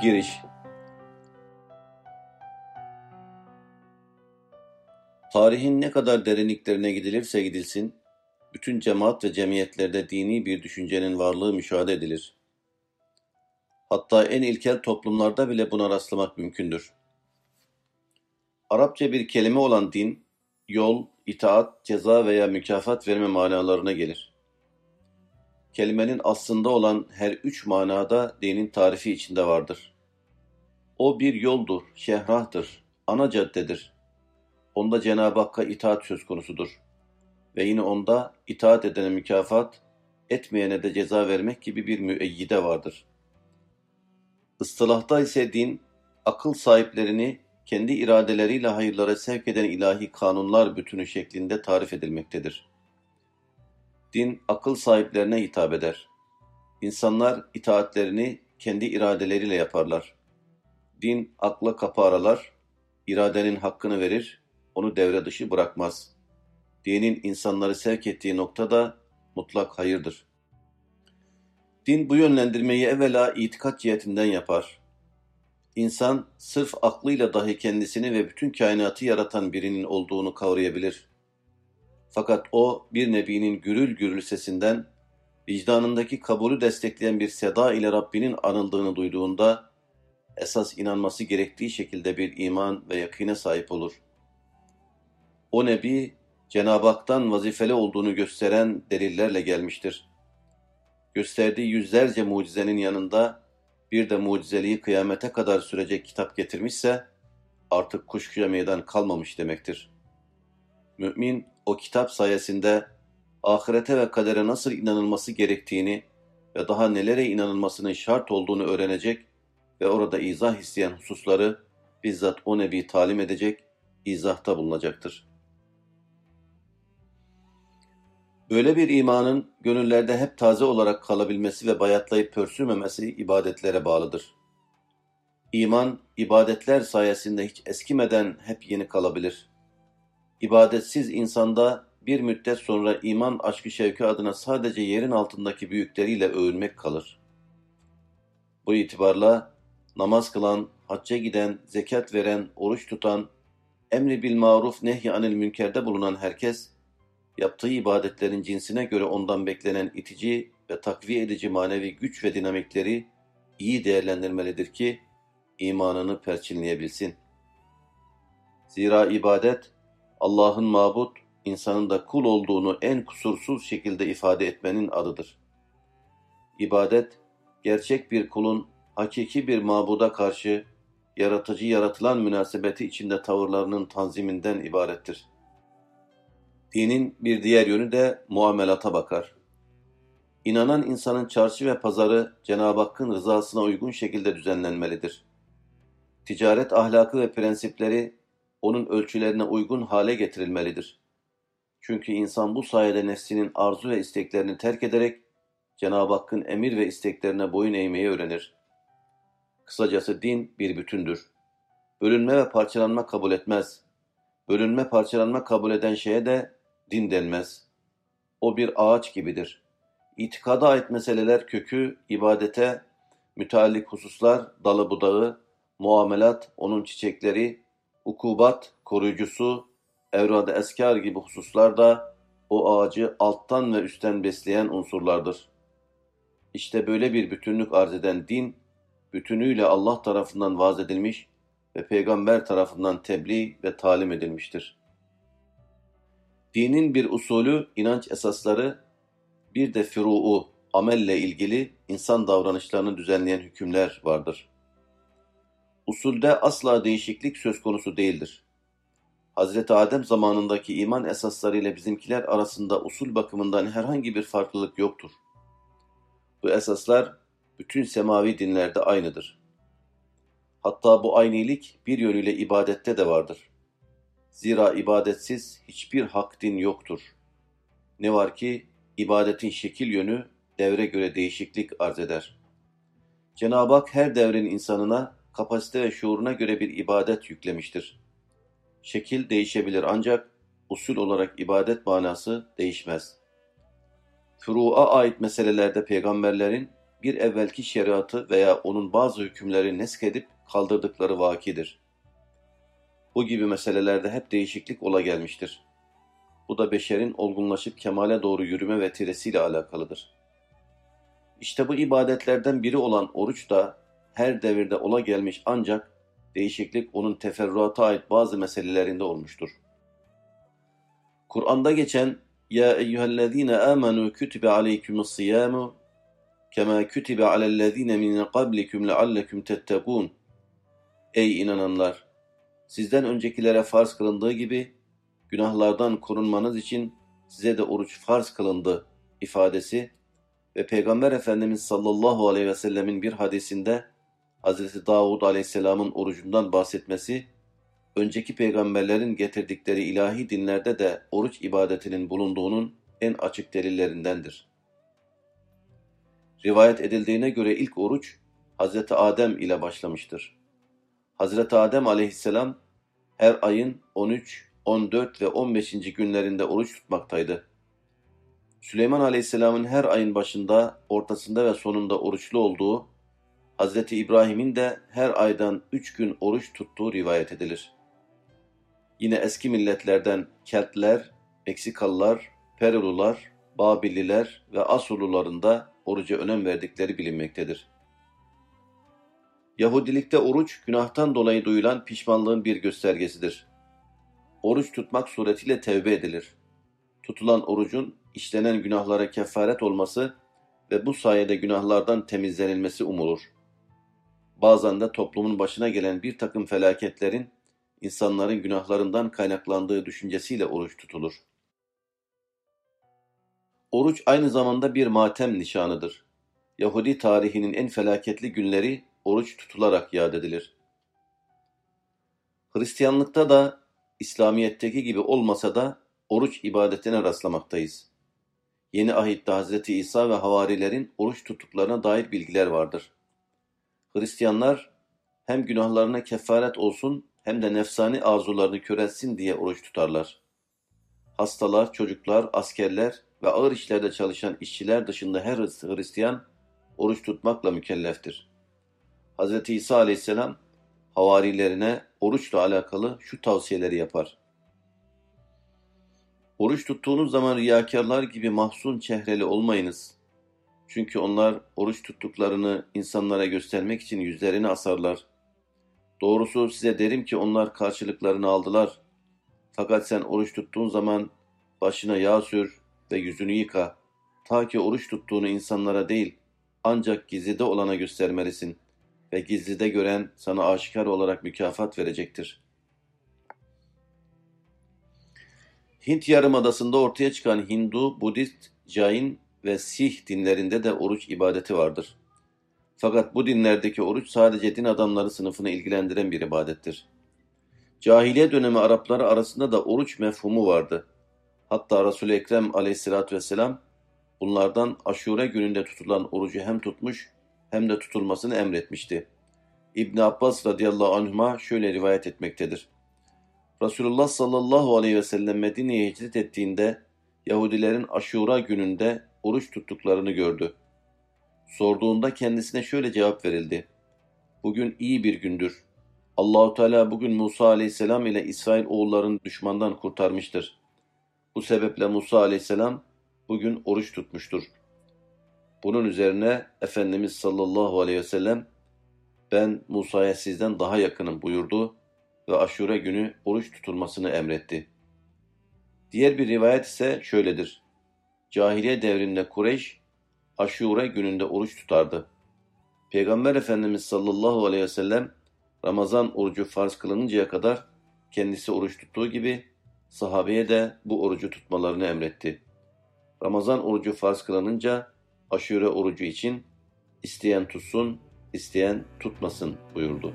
Giriş. Tarihin ne kadar derinliklerine gidilirse gidilsin, bütün cemaat ve cemiyetlerde dini bir düşüncenin varlığı müşahede edilir. Hatta en ilkel toplumlarda bile buna rastlamak mümkündür. Arapça bir kelime olan din, yol, itaat, ceza veya mükafat verme manalarına gelir. Kelimenin aslında olan her üç manada dinin tarifi içinde vardır. O bir yoldur, şehrahtır, ana caddedir. Onda Cenab-ı Hakk'a itaat söz konusudur. Ve yine onda itaat edene mükafat, etmeyene de ceza vermek gibi bir müeyyide vardır. Istilahta ise din, akıl sahiplerini kendi iradeleriyle hayırlara sevk eden ilahi kanunlar bütünü şeklinde tarif edilmektedir. Din, akıl sahiplerine hitap eder. İnsanlar itaatlerini kendi iradeleriyle yaparlar. Din, akla kapı aralar, iradenin hakkını verir, onu devre dışı bırakmaz. Dinin insanları sevk ettiği nokta da mutlak hayırdır. Din bu yönlendirmeyi evvela itikat cihetinden yapar. İnsan sırf aklıyla dahi kendisini ve bütün kainatı yaratan birinin olduğunu kavrayabilir. Fakat o bir nebinin gürül gürül sesinden, vicdanındaki kabulü destekleyen bir seda ile Rabbinin anıldığını duyduğunda, esas inanması gerektiği şekilde bir iman ve yakine sahip olur. O nebi, Cenab-ı Hak'tan vazifeli olduğunu gösteren delillerle gelmiştir. Gösterdiği yüzlerce mucizenin yanında bir de mucizeliği kıyamete kadar sürecek kitap getirmişse artık kuşkuya meydan kalmamış demektir. Mümin o kitap sayesinde ahirete ve kadere nasıl inanılması gerektiğini ve daha nelere inanılmasının şart olduğunu öğrenecek ve orada izah isteyen hususları bizzat o nebi talim edecek, izahta bulunacaktır. Böyle bir imanın gönüllerde hep taze olarak kalabilmesi ve bayatlayıp pörsümemesi ibadetlere bağlıdır. İman, ibadetler sayesinde hiç eskimeden hep yeni kalabilir. İbadetsiz insanda bir müddet sonra iman aşkı şevki adına sadece yerin altındaki büyükleriyle övünmek kalır. Bu itibarla namaz kılan, hacca giden, zekat veren, oruç tutan, emri bil maruf nehy anil münkerde bulunan herkes, yaptığı ibadetlerin cinsine göre ondan beklenen itici ve takviye edici manevi güç ve dinamikleri iyi değerlendirmelidir ki imanını perçinleyebilsin. Zira ibadet, Allah'ın mabut, insanın da kul olduğunu en kusursuz şekilde ifade etmenin adıdır. İbadet, gerçek bir kulun hakiki bir mabuda karşı yaratıcı yaratılan münasebeti içinde tavırlarının tanziminden ibarettir. Dinin bir diğer yönü de muamelata bakar. İnanan insanın çarşı ve pazarı Cenab-ı Hakk'ın rızasına uygun şekilde düzenlenmelidir. Ticaret ahlakı ve prensipleri onun ölçülerine uygun hale getirilmelidir. Çünkü insan bu sayede nefsinin arzu ve isteklerini terk ederek Cenab-ı Hakk'ın emir ve isteklerine boyun eğmeyi öğrenir. Kısacası din bir bütündür. Bölünme ve parçalanma kabul etmez. Bölünme parçalanma kabul eden şeye de din denmez. O bir ağaç gibidir. İtikada ait meseleler kökü, ibadete, müteallik hususlar, dalı budağı, muamelat, onun çiçekleri, ukubat, koruyucusu, evrad-ı eskar gibi hususlar da o ağacı alttan ve üstten besleyen unsurlardır. İşte böyle bir bütünlük arz eden din, bütünüyle Allah tarafından vaaz edilmiş ve Peygamber tarafından tebliğ ve talim edilmiştir. Dinin bir usulü, inanç esasları, bir de fürû'u, amelle ilgili insan davranışlarını düzenleyen hükümler vardır. Usulde asla değişiklik söz konusu değildir. Hazreti Adem zamanındaki iman esaslarıyla bizimkiler arasında usul bakımından herhangi bir farklılık yoktur. Bu esaslar bütün semavi dinlerde aynıdır. Hatta bu aynilik bir yönüyle ibadette de vardır. Zira ibadetsiz hiçbir hak din yoktur. Ne var ki ibadetin şekil yönü devre göre değişiklik arz eder. Cenab-ı Hak her devrin insanına kapasite ve şuuruna göre bir ibadet yüklemiştir. Şekil değişebilir ancak usul olarak ibadet manası değişmez. Furu'a ait meselelerde peygamberlerin bir evvelki şeriatı veya onun bazı hükümleri neskedip kaldırdıkları vakidir. Bu gibi meselelerde hep değişiklik ola gelmiştir. Bu da beşerin olgunlaşıp kemale doğru yürüme ve tiresiyle alakalıdır. İşte bu ibadetlerden biri olan oruç da her devirde ola gelmiş ancak değişiklik onun teferruata ait bazı meselelerinde olmuştur. Kur'an'da geçen "Ya eyyühellezine amenu kütübe aleykümü's-siyamu kema kütübe alellezine min qablikum lealleküm tettekûn" "Ey inananlar! Sizden öncekilere farz kılındığı gibi günahlardan korunmanız için size de oruç farz kılındı" ifadesi ve Peygamber Efendimiz sallallahu aleyhi ve sellemin bir hadisinde Hz. Davud aleyhisselamın orucundan bahsetmesi, önceki peygamberlerin getirdikleri ilahi dinlerde de oruç ibadetinin bulunduğunun en açık delillerindendir. Rivayet edildiğine göre ilk oruç Hz. Adem ile başlamıştır. Hz. Adem aleyhisselam her ayın 13, 14 ve 15. günlerinde oruç tutmaktaydı. Süleyman aleyhisselamın her ayın başında, ortasında ve sonunda oruçlu olduğu, Hz. İbrahim'in de her aydan 3 gün oruç tuttuğu rivayet edilir. Yine eski milletlerden Keltler, Meksikalılar, Perulular, Babililer ve Asurluların da oruca önem verdikleri bilinmektedir. Yahudilikte oruç, günahtan dolayı duyulan pişmanlığın bir göstergesidir. Oruç tutmak suretiyle tevbe edilir. Tutulan orucun işlenen günahlara kefaret olması ve bu sayede günahlardan temizlenilmesi umulur. Bazen de toplumun başına gelen bir takım felaketlerin, insanların günahlarından kaynaklandığı düşüncesiyle oruç tutulur. Oruç aynı zamanda bir matem nişanıdır. Yahudi tarihinin en felaketli günleri oruç tutularak yad edilir. Hristiyanlıkta da, İslamiyet'teki gibi olmasa da oruç ibadetine rastlamaktayız. Yeni Ahit'te Hz. İsa ve havarilerin oruç tuttuklarına dair bilgiler vardır. Hristiyanlar hem günahlarına kefaret olsun hem de nefsani arzularını körelsin diye oruç tutarlar. Hastalar, çocuklar, askerler ve ağır işlerde çalışan işçiler dışında her Hristiyan oruç tutmakla mükelleftir. Hz. İsa aleyhisselam havarilerine oruçla alakalı şu tavsiyeleri yapar: "Oruç tuttuğunuz zaman riyakarlar gibi mahzun çehreli olmayınız. Çünkü onlar oruç tuttuklarını insanlara göstermek için yüzlerini asarlar. Doğrusu size derim ki onlar karşılıklarını aldılar. Fakat sen oruç tuttuğun zaman başına yağ sür ve yüzünü yıka. Ta ki oruç tuttuğunu insanlara değil, ancak gizlide olana göstermelisin ve gizlide gören sana aşikar olarak mükafat verecektir." Hint Yarımadası'nda ortaya çıkan Hindu, Budist, Jain ve Sih dinlerinde de oruç ibadeti vardır. Fakat bu dinlerdeki oruç sadece din adamları sınıfını ilgilendiren bir ibadettir. Cahiliye dönemi Arapları arasında da oruç mefhumu vardı. Hatta Resul-i Ekrem aleyhissalatü vesselam bunlardan Aşure gününde tutulan orucu hem tutmuş hem de tutulmasını emretmişti. İbn Abbas radıyallahu anhuma şöyle rivayet etmektedir: Resulullah sallallahu aleyhi ve sellem Medine'ye hicret ettiğinde Yahudilerin Aşura gününde oruç tuttuklarını gördü. Sorduğunda kendisine şöyle cevap verildi: "Bugün iyi bir gündür. Allahu Teala bugün Musa aleyhisselam ile İsrail oğullarını düşmandan kurtarmıştır. Bu sebeple Musa aleyhisselam bugün oruç tutmuştur." Bunun üzerine Efendimiz sallallahu aleyhi ve sellem "Ben Musa'ya sizden daha yakınım" buyurdu ve Aşure günü oruç tutulmasını emretti. Diğer bir rivayet ise şöyledir: Cahiliye devrinde Kureyş, Aşure gününde oruç tutardı. Peygamber Efendimiz sallallahu aleyhi ve sellem Ramazan orucu farz kılınıncaya kadar kendisi oruç tuttuğu gibi sahabeye de bu orucu tutmalarını emretti. Ramazan orucu farz kılınınca Aşure orucu için "isteyen tutsun, isteyen tutmasın" buyurdu.